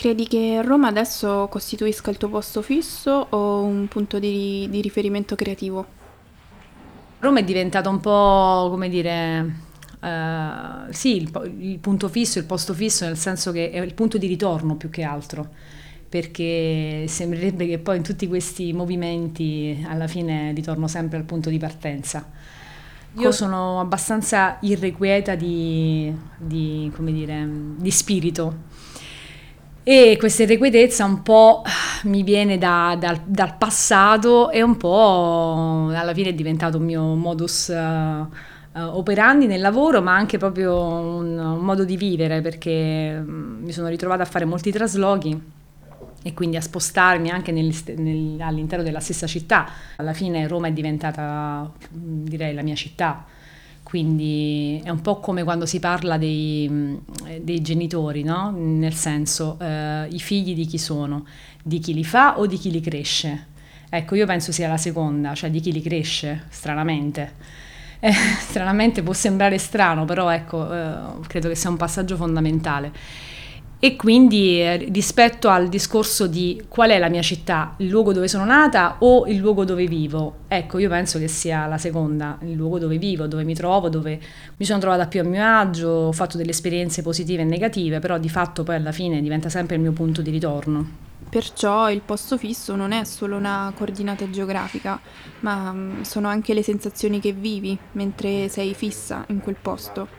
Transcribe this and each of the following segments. Credi che Roma adesso costituisca il tuo posto fisso o un punto di riferimento creativo? Roma è diventata un po', come dire... il punto fisso, il posto fisso, nel senso che è il punto di ritorno più che altro, perché sembrerebbe che poi in tutti questi movimenti alla fine ritorno sempre al punto di partenza. Io sono abbastanza irrequieta di spirito, e questa irrequietezza un po' mi viene dal passato, e un po' alla fine è diventato un mio modus operandi nel lavoro, ma anche proprio un modo di vivere, perché mi sono ritrovata a fare molti traslochi e quindi a spostarmi anche all'interno della stessa città. Alla fine Roma è diventata, direi, la mia città, quindi è un po' come quando si parla dei genitori, no? Nel senso, i figli di chi sono? Di chi li fa o di chi li cresce? Ecco, io penso sia la seconda, cioè di chi li cresce, stranamente. Stranamente può sembrare strano, però ecco, credo che sia un passaggio fondamentale. E quindi rispetto al discorso di qual è la mia città, il luogo dove sono nata o il luogo dove vivo, ecco, io penso che sia la seconda, il luogo dove vivo, dove mi trovo, dove mi sono trovata più a mio agio, ho fatto delle esperienze positive e negative, però di fatto poi alla fine diventa sempre il mio punto di ritorno. Perciò il posto fisso non è solo una coordinata geografica, ma sono anche le sensazioni che vivi mentre sei fissa in quel posto.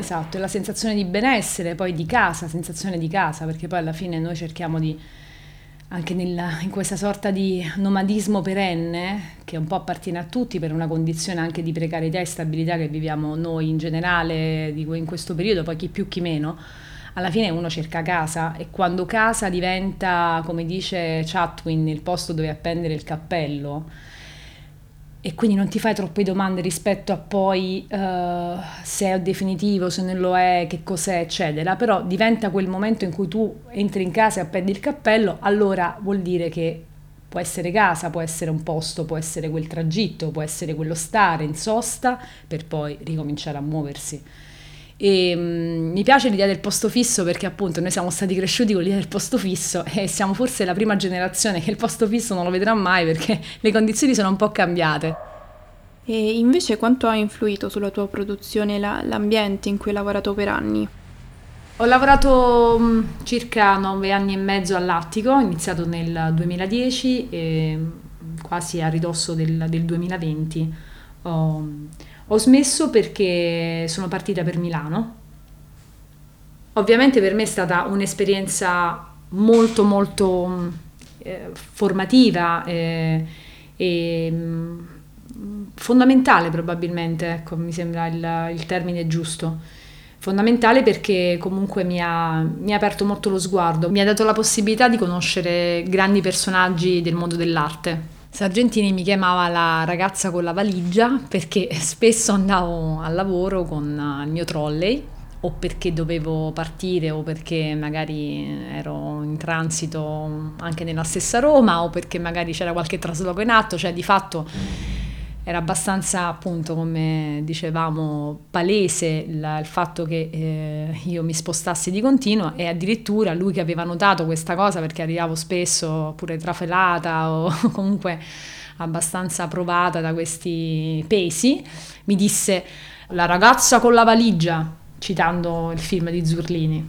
Esatto, è la sensazione di benessere, poi di casa, sensazione di casa, perché poi alla fine noi cerchiamo di, anche in questa sorta di nomadismo perenne, che un po' appartiene a tutti per una condizione anche di precarietà e stabilità che viviamo noi in generale, dico in questo periodo, poi chi più chi meno, alla fine uno cerca casa, e quando casa diventa, come dice Chatwin, il posto dove appendere il cappello, e quindi non ti fai troppe domande rispetto a poi se è definitivo, se non lo è, che cos'è, eccetera, però diventa quel momento in cui tu entri in casa e appendi il cappello, allora vuol dire che può essere casa, può essere un posto, può essere quel tragitto, può essere quello stare in sosta per poi ricominciare a muoversi. E mi piace l'idea del posto fisso, perché appunto noi siamo stati cresciuti con l'idea del posto fisso, e siamo forse la prima generazione che il posto fisso non lo vedrà mai, perché le condizioni sono un po' cambiate. E invece quanto ha influito sulla tua produzione l'ambiente in cui hai lavorato per anni? Ho lavorato circa 9 anni e mezzo all'attico, ho iniziato nel 2010 e quasi a ridosso del 2020 Ho smesso perché sono partita per Milano. Ovviamente per me è stata un'esperienza molto molto formativa e fondamentale, probabilmente, ecco, mi sembra il termine giusto. Fondamentale perché comunque mi ha aperto molto lo sguardo, mi ha dato la possibilità di conoscere grandi personaggi del mondo dell'arte. Sargentini mi chiamava la ragazza con la valigia, perché spesso andavo al lavoro con il mio trolley, o perché dovevo partire, o perché magari ero in transito anche nella stessa Roma, o perché magari c'era qualche trasloco in atto, cioè di fatto era abbastanza, appunto, come dicevamo, palese il fatto che io mi spostassi di continuo, e addirittura lui, che aveva notato questa cosa perché arrivavo spesso pure trafelata o comunque abbastanza provata da questi pesi, mi disse "la ragazza con la valigia", citando il film di Zurlini.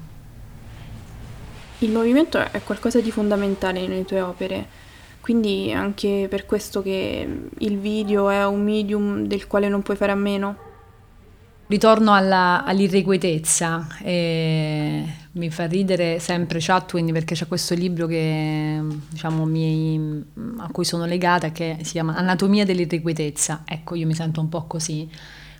Il movimento è qualcosa di fondamentale nelle tue opere. Quindi anche per questo che il video è un medium del quale non puoi fare a meno? Ritorno all'irrequietezza. Mi fa ridere sempre Chatwin, perché c'è questo libro che, diciamo, a cui sono legata, che si chiama Anatomia dell'irrequietezza. Ecco, io mi sento un po' così.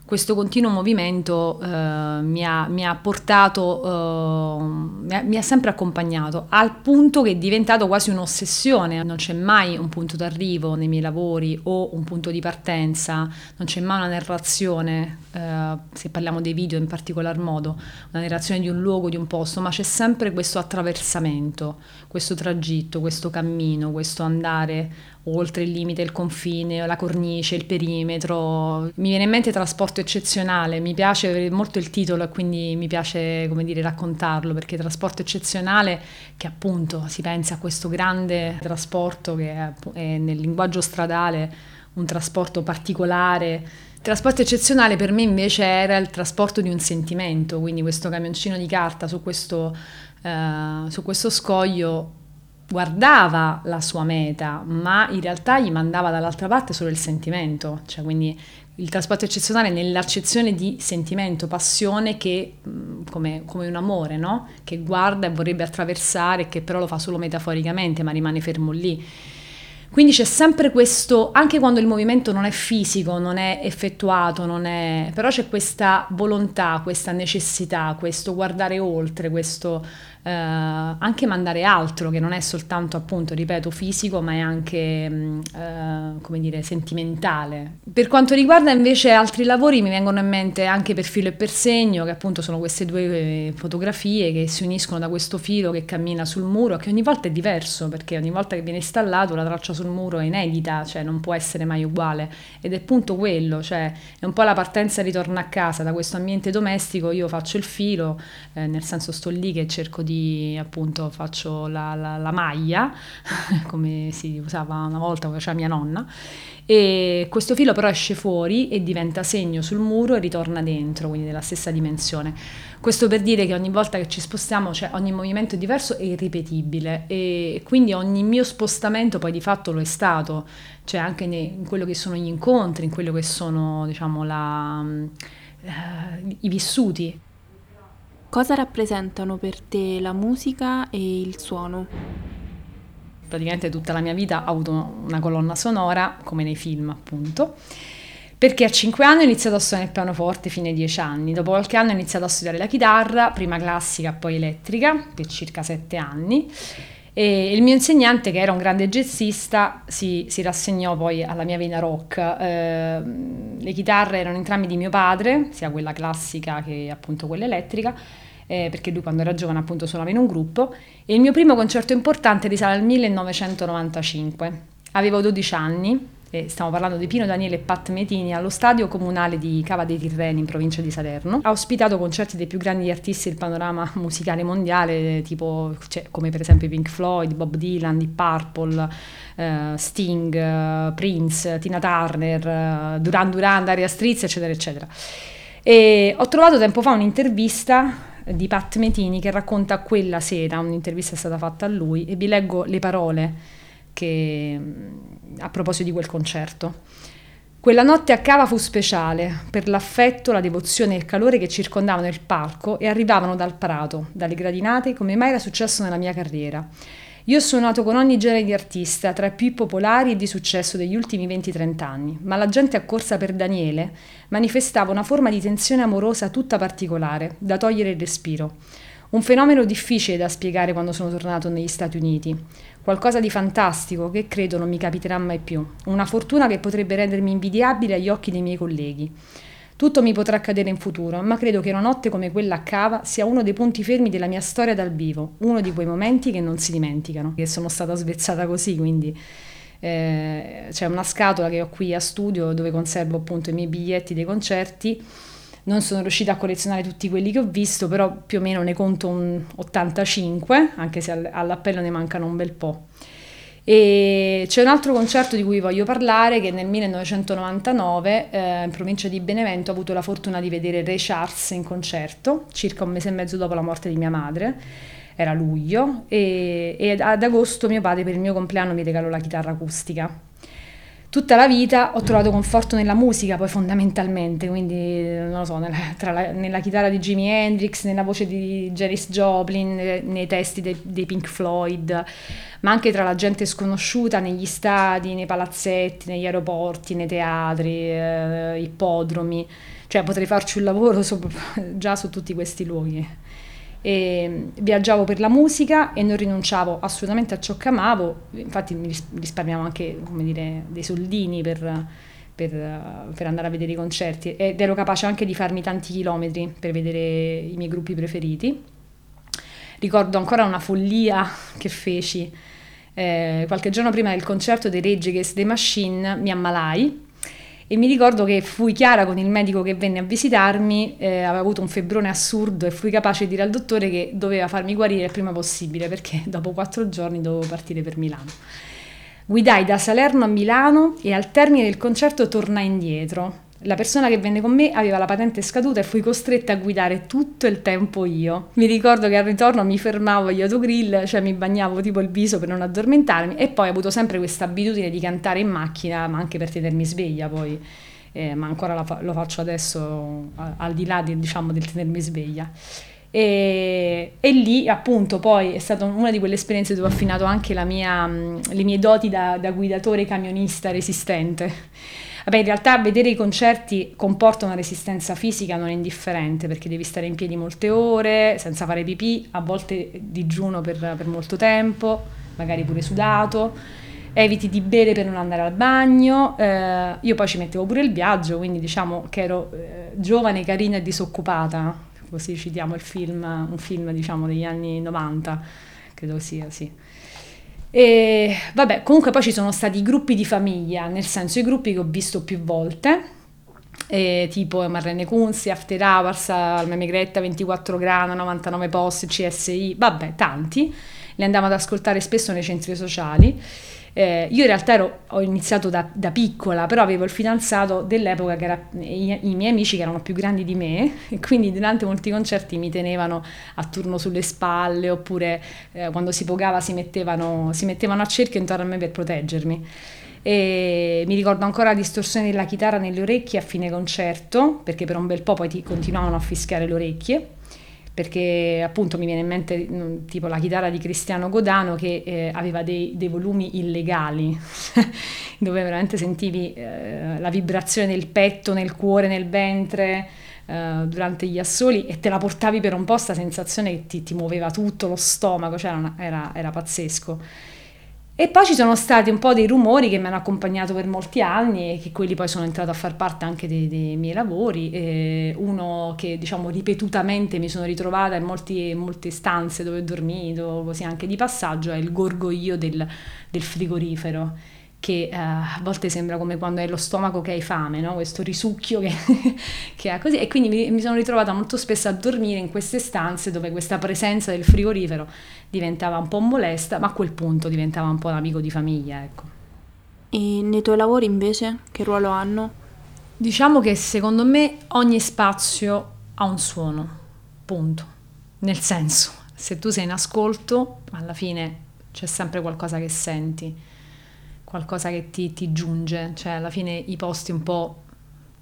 Questo continuo movimento mi ha portato, mi ha sempre accompagnato, al punto che è diventato quasi un'ossessione. Non c'è mai un punto d'arrivo nei miei lavori o un punto di partenza, non c'è mai una narrazione, se parliamo dei video in particolar modo, una narrazione di un luogo, di un posto, ma c'è sempre questo attraversamento, questo tragitto, questo cammino, questo andare oltre il limite, il confine, la cornice, il perimetro. Mi viene in mente trasporto rapporto eccezionale, mi piace molto il titolo e quindi mi piace, come dire, raccontarlo, perché trasporto eccezionale, che appunto si pensa a questo grande trasporto che è nel linguaggio stradale un trasporto particolare. Il trasporto eccezionale per me invece era il trasporto di un sentimento, quindi questo camioncino di carta su questo scoglio guardava la sua meta, ma in realtà gli mandava dall'altra parte solo il sentimento, cioè quindi il trasporto eccezionale nell'accezione di sentimento, passione, che come un amore, no? Che guarda e vorrebbe attraversare, che però lo fa solo metaforicamente, ma rimane fermo lì. Quindi c'è sempre questo, anche quando il movimento non è fisico, non è effettuato, però c'è questa volontà, questa necessità, questo guardare oltre, questo anche mandare altro, che non è soltanto, appunto, ripeto, fisico, ma è anche, sentimentale. Per quanto riguarda invece altri lavori, mi vengono in mente anche Per filo e per segno, che appunto sono queste due fotografie che si uniscono da questo filo che cammina sul muro, che ogni volta è diverso, perché ogni volta che viene installato la traccia sul muro è inedita, cioè non può essere mai uguale, ed è punto quello, cioè è un po' la partenza e ritorno a casa. Da questo ambiente domestico io faccio il filo, nel senso sto lì che cerco di, appunto, faccio la maglia come si usava una volta, come faceva mia nonna, e questo filo però esce fuori e diventa segno sul muro e ritorna dentro, quindi della stessa dimensione. Questo per dire che ogni volta che ci spostiamo, cioè, ogni movimento è diverso e irripetibile, e quindi ogni mio spostamento poi di fatto lo è stato, cioè anche in quello che sono gli incontri, in quello che sono, diciamo, i vissuti. Cosa rappresentano per te la musica e il suono? Praticamente tutta la mia vita ho avuto una colonna sonora, come nei film, appunto, perché a 5 anni ho iniziato a suonare il pianoforte fino ai 10 anni, dopo qualche anno ho iniziato a studiare la chitarra, prima classica, poi elettrica, per circa 7 anni, e il mio insegnante, che era un grande jazzista, si rassegnò poi alla mia vena rock. Le chitarre erano entrambe di mio padre, sia quella classica che, appunto, quella elettrica, perché lui, quando era giovane, appunto, suonava in un gruppo, e il mio primo concerto importante risale al 1995. Avevo 12 anni, e stiamo parlando di Pino Daniele e Pat Metheny, allo stadio comunale di Cava dei Tirreni, in provincia di Salerno. Ha ospitato concerti dei più grandi artisti del panorama musicale mondiale, tipo, cioè, come per esempio Pink Floyd, Bob Dylan, i Purple, Sting, Prince, Tina Turner, Duran Duran, Daria Strizzi, eccetera eccetera. E ho trovato tempo fa un'intervista di Pat Metheny che racconta quella sera, un'intervista è stata fatta a lui, e vi leggo le parole che, a proposito di quel concerto: quella notte a Cava fu speciale per l'affetto, la devozione e il calore che circondavano il palco e arrivavano dal prato, dalle gradinate, come mai era successo nella mia carriera. Io ho suonato con ogni genere di artista, tra i più popolari e di successo degli ultimi 20-30 anni, ma la gente accorsa per Daniele manifestava una forma di tensione amorosa tutta particolare, da togliere il respiro. Un fenomeno difficile da spiegare quando sono tornato negli Stati Uniti. Qualcosa di fantastico che credo non mi capiterà mai più. Una fortuna che potrebbe rendermi invidiabile agli occhi dei miei colleghi. Tutto mi potrà accadere in futuro, ma credo che una notte come quella a Cava sia uno dei punti fermi della mia storia dal vivo, uno di quei momenti che non si dimenticano. Che sono stata svezzata così, quindi c'è una scatola che ho qui a studio dove conservo, appunto, i miei biglietti dei concerti. Non sono riuscita a collezionare tutti quelli che ho visto, però più o meno ne conto un 85, anche se all'appello ne mancano un bel po'. E c'è un altro concerto di cui voglio parlare, che nel 1999, in provincia di Benevento, ho avuto la fortuna di vedere Ray Charles in concerto, circa un mese e mezzo dopo la morte di mia madre, era luglio, e ad agosto mio padre, per il mio compleanno, mi regalò la chitarra acustica. Tutta la vita ho trovato conforto nella musica, poi, fondamentalmente, quindi, non lo so, nella chitarra di Jimi Hendrix, nella voce di Janis Joplin, nei testi dei Pink Floyd, ma anche tra la gente sconosciuta, negli stadi, nei palazzetti, negli aeroporti, nei teatri, ippodromi, cioè potrei farci un lavoro già su tutti questi luoghi. E viaggiavo per la musica e non rinunciavo assolutamente a ciò che amavo. Infatti mi risparmiavo anche, dei soldini per andare a vedere i concerti, ed ero capace anche di farmi tanti chilometri per vedere i miei gruppi preferiti. Ricordo ancora una follia che feci qualche giorno prima del concerto dei Rage Against the Machine. Mi ammalai E mi ricordo che fui chiara con il medico che venne a visitarmi, avevo avuto un febbrone assurdo e fui capace di dire al dottore che doveva farmi guarire il prima possibile perché dopo 4 giorni dovevo partire per Milano. Guidai da Salerno a Milano e al termine del concerto tornai indietro. La persona che venne con me aveva la patente scaduta e fui costretta a guidare tutto il tempo io. Mi ricordo che al ritorno mi fermavo agli autogrill, cioè mi bagnavo tipo il viso per non addormentarmi, e poi ho avuto sempre questa abitudine di cantare in macchina, ma anche per tenermi sveglia poi, ma ancora lo faccio adesso al di là di, diciamo, del tenermi sveglia. E lì appunto poi è stata una di quelle esperienze dove ho affinato anche le mie doti da guidatore camionista resistente. Vabbè, in realtà vedere i concerti comporta una resistenza fisica non indifferente, perché devi stare in piedi molte ore senza fare pipì, a volte digiuno per molto tempo, magari pure sudato, eviti di bere per non andare al bagno, io poi ci mettevo pure il viaggio, quindi diciamo che ero giovane, carina e disoccupata. Così citiamo il film, un film diciamo degli anni 90, credo sia, sì. E vabbè, comunque poi ci sono stati gruppi di famiglia, nel senso i gruppi che ho visto più volte, tipo Marlene Kunzi, After Hours, Alma Megretta, 24 Grana, 99 Post, CSI, vabbè, tanti, li andavo ad ascoltare spesso nei centri sociali. Io in realtà ho iniziato da piccola, però avevo il fidanzato dell'epoca che era i miei amici che erano più grandi di me, e quindi durante molti concerti mi tenevano a turno sulle spalle, oppure quando si pogava si mettevano a cerchio intorno a me per proteggermi. E mi ricordo ancora la distorsione della chitarra nelle orecchie a fine concerto, perché per un bel po' poi ti continuavano a fischiare le orecchie, perché appunto mi viene in mente tipo la chitarra di Cristiano Godano che aveva dei volumi illegali dove veramente sentivi la vibrazione nel petto, nel cuore, nel ventre durante gli assoli, e te la portavi per un po' sta sensazione che ti muoveva tutto lo stomaco, cioè era pazzesco. E poi ci sono stati un po' dei rumori che mi hanno accompagnato per molti anni e che quelli poi sono entrato a far parte anche dei miei lavori. Uno che diciamo ripetutamente mi sono ritrovata in molte stanze dove ho dormito, così anche di passaggio, è il gorgoglio del frigorifero, che a volte sembra come quando hai lo stomaco che hai fame, no? Questo risucchio che ha così. E quindi mi sono ritrovata molto spesso a dormire in queste stanze dove questa presenza del frigorifero diventava un po' molesta, ma a quel punto diventava un po' un amico di famiglia, ecco. E nei tuoi lavori invece che ruolo hanno? Diciamo che secondo me ogni spazio ha un suono, punto. Nel senso, se tu sei in ascolto, alla fine c'è sempre qualcosa che senti, qualcosa che ti giunge, cioè alla fine i posti un po'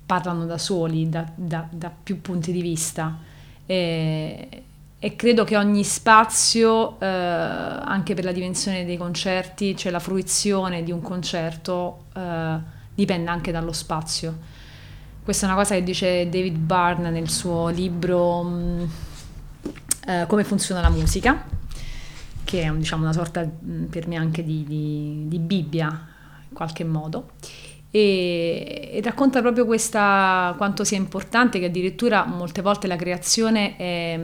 parlano da soli, da più punti di vista. E credo che ogni spazio, anche per la dimensione dei concerti, cioè la fruizione di un concerto, dipende anche dallo spazio. Questa è una cosa che dice David Byrne nel suo libro Come funziona la musica, che è diciamo, una sorta per me anche di Bibbia, in qualche modo. E racconta proprio quanto sia importante, che addirittura molte volte la creazione è...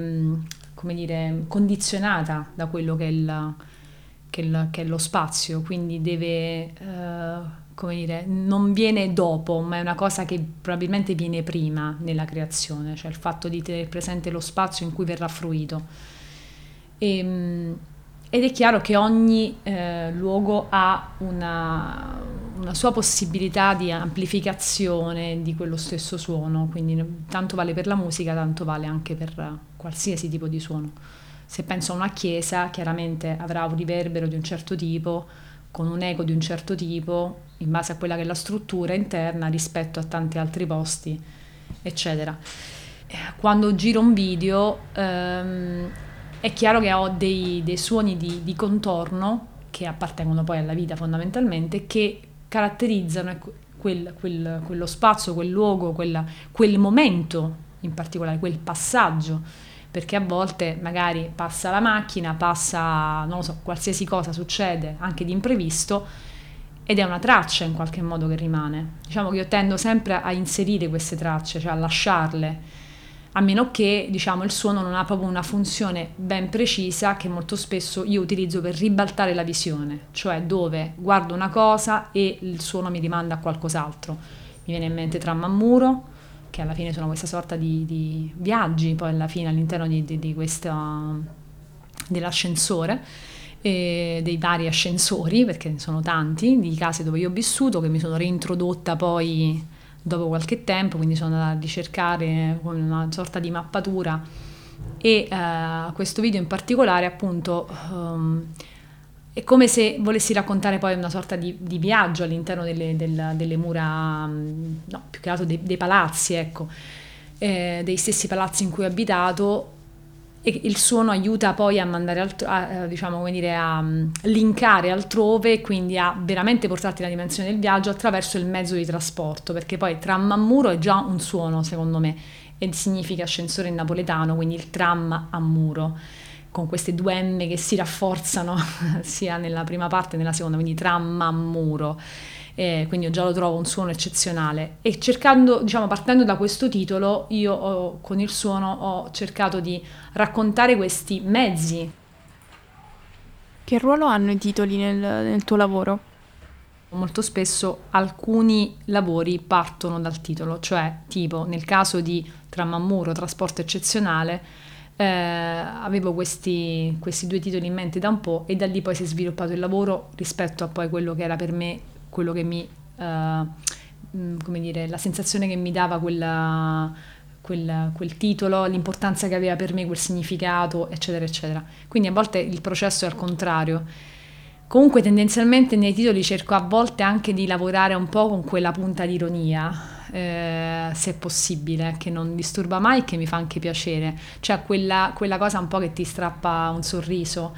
come dire, condizionata da quello che è che è lo spazio, quindi deve, come dire, non viene dopo, ma è una cosa che probabilmente viene prima nella creazione, cioè il fatto di tenere presente lo spazio in cui verrà fruito. Ed è chiaro che ogni luogo ha una sua possibilità di amplificazione di quello stesso suono, quindi tanto vale per la musica, tanto vale anche per qualsiasi tipo di suono. Se penso a una chiesa, chiaramente avrà un riverbero di un certo tipo, con un eco di un certo tipo, in base a quella che è la struttura interna rispetto a tanti altri posti, eccetera. Quando giro un video, è chiaro che ho dei suoni di contorno che appartengono poi alla vita fondamentalmente, che caratterizzano quello spazio, quel luogo, quel momento in particolare, quel passaggio, perché a volte magari passa la macchina, passa, non lo so, qualsiasi cosa succede, anche di imprevisto, ed è una traccia in qualche modo che rimane. Diciamo che io tendo sempre a inserire queste tracce, cioè a lasciarle, a meno che diciamo il suono non ha proprio una funzione ben precisa, che molto spesso io utilizzo per ribaltare la visione, cioè dove guardo una cosa e il suono mi rimanda a qualcos'altro. mi viene in mente Tramammuro, che alla fine sono questa sorta di viaggi, poi alla fine all'interno di questa, dell'ascensore, dei vari ascensori, perché sono tanti, di case dove io ho vissuto, che mi sono reintrodotta poi dopo qualche tempo, quindi sono andata a ricercare con una sorta di mappatura, e questo video in particolare appunto è come se volessi raccontare poi una sorta di viaggio all'interno delle mura, no, più che altro dei palazzi, ecco, dei stessi palazzi in cui ho abitato, e il suono aiuta poi a mandare diciamo, come dire, a linkare altrove, quindi a veramente portarti la dimensione del viaggio attraverso il mezzo di trasporto, perché poi Tramammuro è già un suono, secondo me, e significa ascensore in napoletano, quindi il tram a muro, con queste due M che si rafforzano sia nella prima parte che nella seconda, quindi Tramammuro. Quindi io già lo trovo un suono eccezionale, e cercando, diciamo, partendo da questo titolo, io con il suono ho cercato di raccontare questi mezzi. Che ruolo hanno i titoli nel tuo lavoro? Molto spesso alcuni lavori partono dal titolo, cioè tipo nel caso di Tramammuro, trasporto eccezionale, avevo questi due titoli in mente da un po', e da lì poi si è sviluppato il lavoro rispetto a poi quello che era per me quello che mi, come dire, la sensazione che mi dava quel titolo, l'importanza che aveva per me, quel significato, eccetera, eccetera. Quindi a volte il processo è al contrario. Comunque tendenzialmente nei titoli cerco a volte anche di lavorare un po' con quella punta di ironia, se possibile, che non disturba mai e che mi fa anche piacere. Cioè quella cosa un po' che ti strappa un sorriso,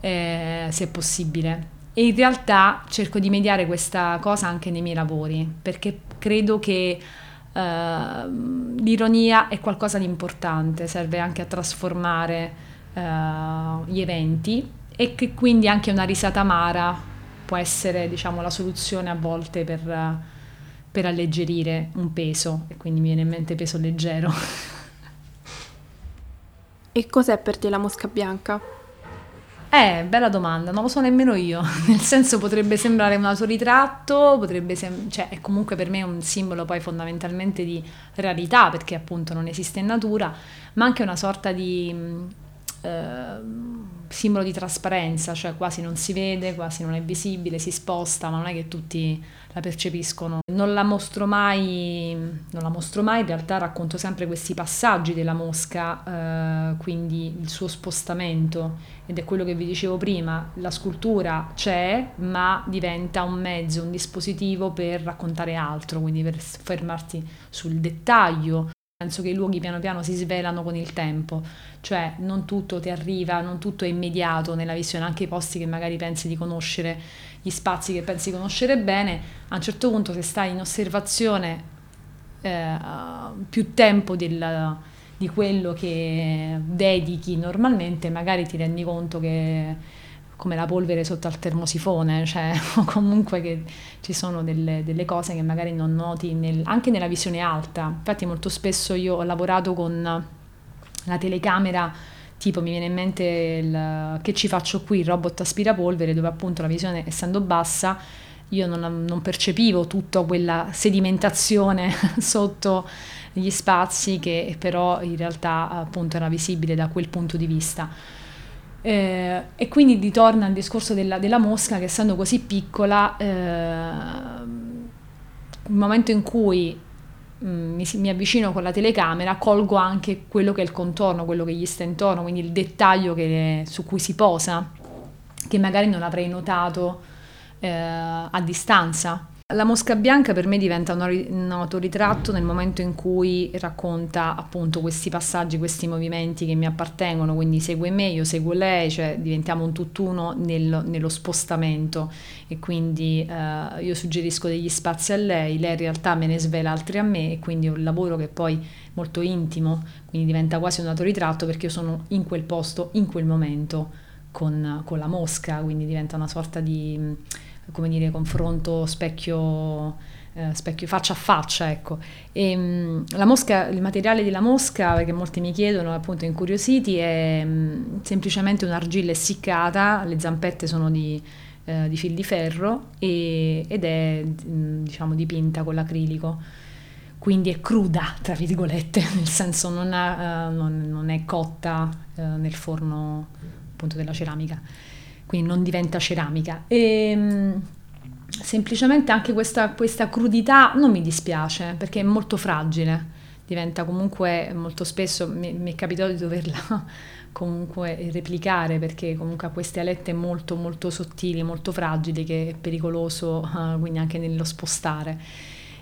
se possibile. E in realtà cerco di mediare questa cosa anche nei miei lavori, perché credo che l'ironia è qualcosa di importante, serve anche a trasformare gli eventi, e che quindi anche una risata amara può essere, diciamo, la soluzione a volte per alleggerire un peso, e quindi mi viene in mente peso leggero. E cos'è per te la mosca bianca? Bella domanda, non lo so nemmeno io, nel senso potrebbe sembrare un autoritratto, cioè è comunque per me un simbolo poi fondamentalmente di rarità, perché appunto non esiste in natura, ma anche una sorta di simbolo di trasparenza, cioè quasi non si vede, quasi non è visibile, si sposta, ma non è che tutti la percepiscono. Non la mostro mai, in realtà racconto sempre questi passaggi della mosca, quindi il suo spostamento, ed è quello che vi dicevo prima, la scultura c'è, ma diventa un mezzo, un dispositivo per raccontare altro, quindi per fermarti sul dettaglio. Penso che i luoghi piano piano si svelano con il tempo, cioè non tutto ti arriva, non tutto è immediato nella visione, anche i posti che magari pensi di conoscere, gli spazi che pensi di conoscere bene, a un certo punto se stai in osservazione più tempo di quello che dedichi normalmente, magari ti rendi conto che come la polvere sotto al termosifone, cioè, o comunque che ci sono delle cose che magari non noti anche nella visione alta. Infatti molto spesso io ho lavorato con la telecamera, tipo mi viene in mente Che ci faccio qui, il robot aspirapolvere, dove appunto la visione, essendo bassa, io non percepivo tutta quella sedimentazione sotto gli spazi, che però in realtà appunto era visibile da quel punto di vista. E quindi ritorna al discorso della mosca, che essendo così piccola, il momento in cui mi avvicino con la telecamera colgo anche quello che è il contorno, quello che gli sta intorno, quindi il dettaglio su cui si posa, che magari non avrei notato a distanza. La mosca bianca per me diventa un autoritratto nel momento in cui racconta appunto questi passaggi, questi movimenti che mi appartengono, quindi segue me, io seguo lei, cioè diventiamo un tutt'uno nello spostamento, e quindi io suggerisco degli spazi a lei in realtà me ne svela altri a me, e quindi è un lavoro che poi molto intimo, quindi diventa quasi un autoritratto, perché io sono in quel posto, in quel momento con la mosca, quindi diventa una sorta di, come dire, confronto specchio faccia a faccia, ecco. E la mosca, il materiale della mosca, perché molti mi chiedono, appunto incuriositi, è semplicemente un'argilla essiccata, le zampette sono di di fil di ferro ed è diciamo dipinta con l'acrilico, quindi è cruda tra virgolette, nel senso non è cotta nel forno appunto della ceramica, quindi non diventa ceramica. E semplicemente anche questa crudità non mi dispiace, perché è molto fragile, diventa comunque molto spesso, mi è capitato di doverla comunque replicare, perché comunque ha queste alette molto molto sottili, molto fragili, che è pericoloso quindi anche nello spostare.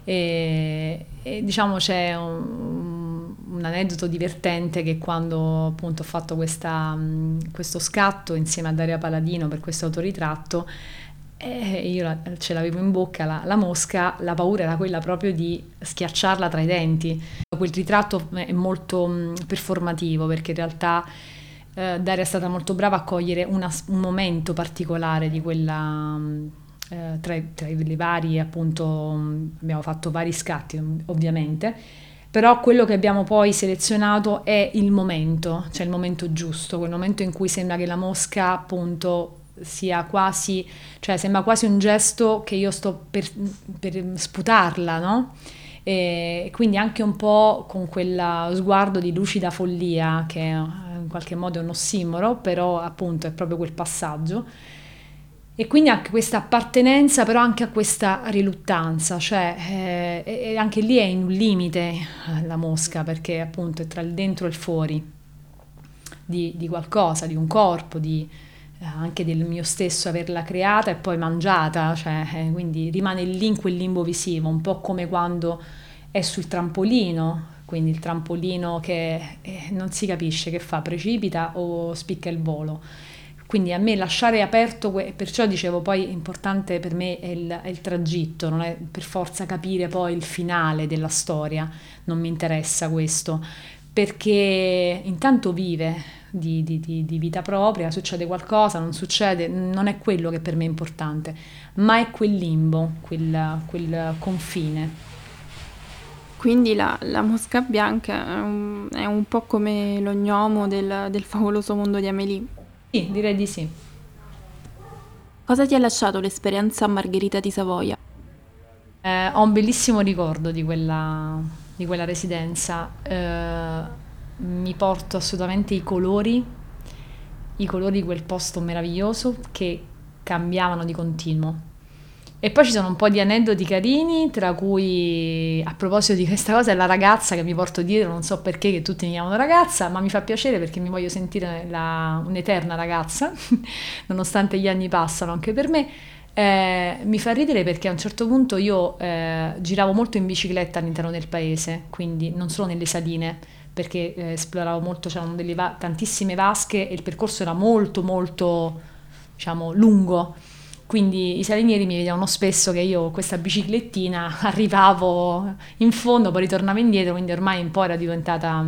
E diciamo c'è un aneddoto divertente, che quando appunto ho fatto questo scatto insieme a Daria Paladino per questo autoritratto, io ce l'avevo in bocca la mosca, la paura era quella proprio di schiacciarla tra i denti. Quel ritratto è molto performativo, perché in realtà Daria è stata molto brava a cogliere un momento particolare di quella, tra le varie, appunto abbiamo fatto vari scatti ovviamente, però quello che abbiamo poi selezionato è il momento, cioè il momento giusto, quel momento in cui sembra che la mosca appunto sia quasi, cioè sembra quasi un gesto che io sto per sputarla, no? E quindi anche un po' con quel sguardo di lucida follia, che in qualche modo è un ossimoro, però appunto è proprio quel passaggio. E quindi anche questa appartenenza, però anche a questa riluttanza, cioè anche lì è in un limite la mosca, perché appunto è tra il dentro e il fuori di qualcosa, di un corpo, di anche del mio stesso averla creata e poi mangiata, cioè quindi rimane lì in quel limbo visivo, un po' come quando è sul trampolino, quindi il trampolino che non si capisce che fa, precipita o spicca il volo. Quindi a me lasciare aperto, perciò dicevo poi importante per me è il tragitto, non è per forza capire poi il finale della storia, non mi interessa questo, perché intanto vive di vita propria, succede qualcosa, non succede, non è quello che per me è importante, ma è quel limbo, quel confine. Quindi la mosca bianca è un po' come lo gnomo del favoloso mondo di Amélie. Sì, direi di sì. Cosa ti ha lasciato l'esperienza a Margherita di Savoia? Ho un bellissimo ricordo di quella residenza. Mi porto assolutamente i colori di quel posto meraviglioso, che cambiavano di continuo. E poi ci sono un po' di aneddoti carini, tra cui, a proposito di questa cosa, è la ragazza che mi porto dietro, non so perché che tutti mi chiamano ragazza, ma mi fa piacere perché mi voglio sentire un'eterna ragazza, nonostante gli anni passano anche per me. Mi fa ridere perché a un certo punto io giravo molto in bicicletta all'interno del paese, quindi non solo nelle saline, perché esploravo molto, c'erano tantissime vasche e il percorso era molto molto, diciamo, lungo, quindi i salinieri mi vedevano spesso che io con questa biciclettina arrivavo in fondo, poi ritornavo indietro, quindi ormai un po' era diventata,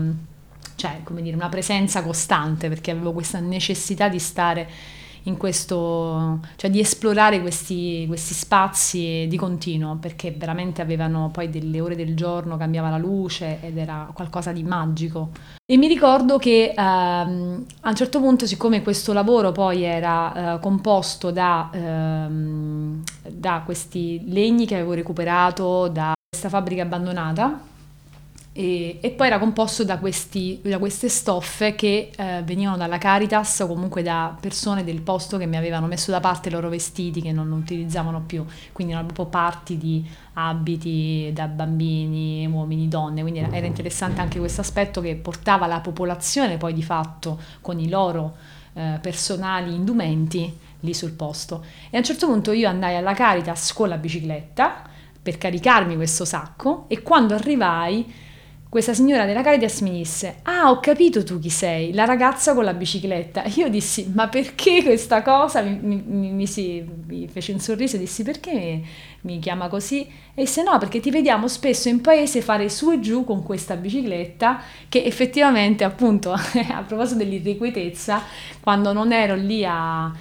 cioè, come dire, una presenza costante, perché avevo questa necessità di stare in questo, cioè di esplorare questi spazi di continuo, perché veramente avevano poi delle ore del giorno, cambiava la luce ed era qualcosa di magico. E mi ricordo che a un certo punto, siccome questo lavoro poi era composto da questi legni che avevo recuperato da questa fabbrica abbandonata, e poi era composto da queste stoffe che venivano dalla Caritas, o comunque da persone del posto che mi avevano messo da parte i loro vestiti che non utilizzavano più, quindi erano proprio parti di abiti da bambini, uomini, donne, quindi era interessante anche questo aspetto, che portava la popolazione poi di fatto con i loro personali indumenti lì sul posto. E a un certo punto io andai alla Caritas con la bicicletta per caricarmi questo sacco, e quando arrivai questa signora della Caritas mi disse: "Ah, ho capito tu chi sei, la ragazza con la bicicletta". Io dissi: "Ma perché questa cosa?" Mi fece un sorriso e dissi: "Perché mi chiama così?" E disse: "No, perché ti vediamo spesso in paese fare su e giù con questa bicicletta", che effettivamente, appunto, a proposito dell'irrequietezza, quando non ero lì a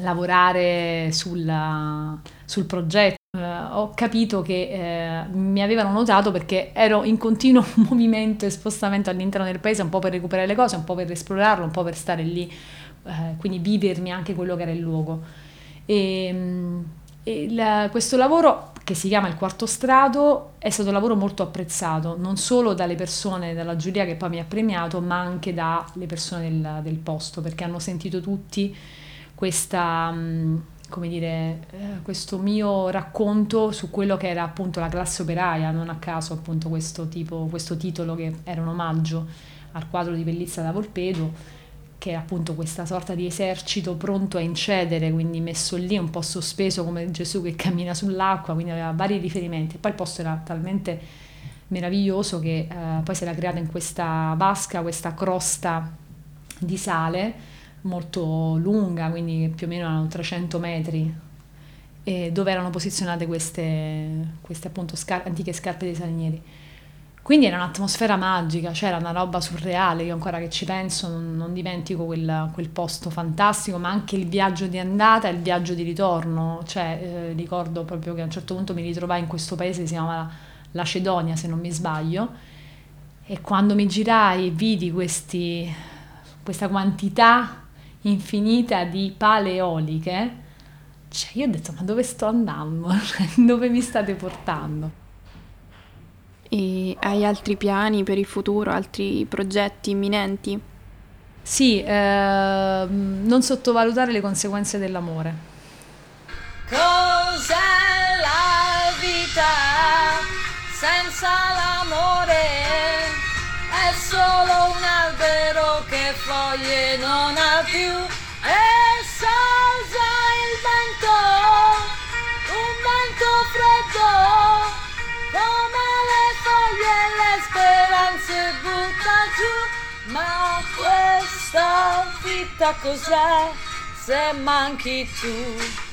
lavorare sul progetto, ho capito che mi avevano notato perché ero in continuo movimento e spostamento all'interno del paese, un po' per recuperare le cose, un po' per esplorarlo, un po' per stare lì, quindi vivermi anche quello che era il luogo. Questo lavoro, che si chiama Il Quarto Strato, è stato un lavoro molto apprezzato, non solo dalle persone, dalla giuria che poi mi ha premiato, ma anche dalle persone del posto, perché hanno sentito tutti questa... come dire, questo mio racconto su quello che era appunto la classe operaia, non a caso appunto questo titolo che era un omaggio al quadro di Pellizza da Volpedo, che è appunto questa sorta di esercito pronto a incedere, quindi messo lì un po' sospeso come Gesù che cammina sull'acqua, quindi aveva vari riferimenti. Poi il posto era talmente meraviglioso che poi si era creata in questa vasca questa crosta di sale molto lunga, quindi più o meno erano 300 metri, e dove erano posizionate queste appunto antiche scarpe dei salinieri. Quindi era un'atmosfera magica, cioè era una roba surreale. Io ancora che ci penso non dimentico quel posto fantastico, ma anche il viaggio di andata e il viaggio di ritorno. Cioè ricordo proprio che a un certo punto mi ritrovai in questo paese che si chiama Lacedonia, se non mi sbaglio, e quando mi girai e vidi questa quantità infinita di pale eoliche, cioè io ho detto: ma dove sto andando? Dove mi state portando? E hai altri piani per il futuro, altri progetti imminenti? Sì, non sottovalutare le conseguenze dell'amore. Cos'è la vita senza l'amore? È solo un albero che foglie non ha più, e salza il vento, un vento freddo, come le foglie e le speranze butta giù. Ma questa vita cos'è se manchi tu?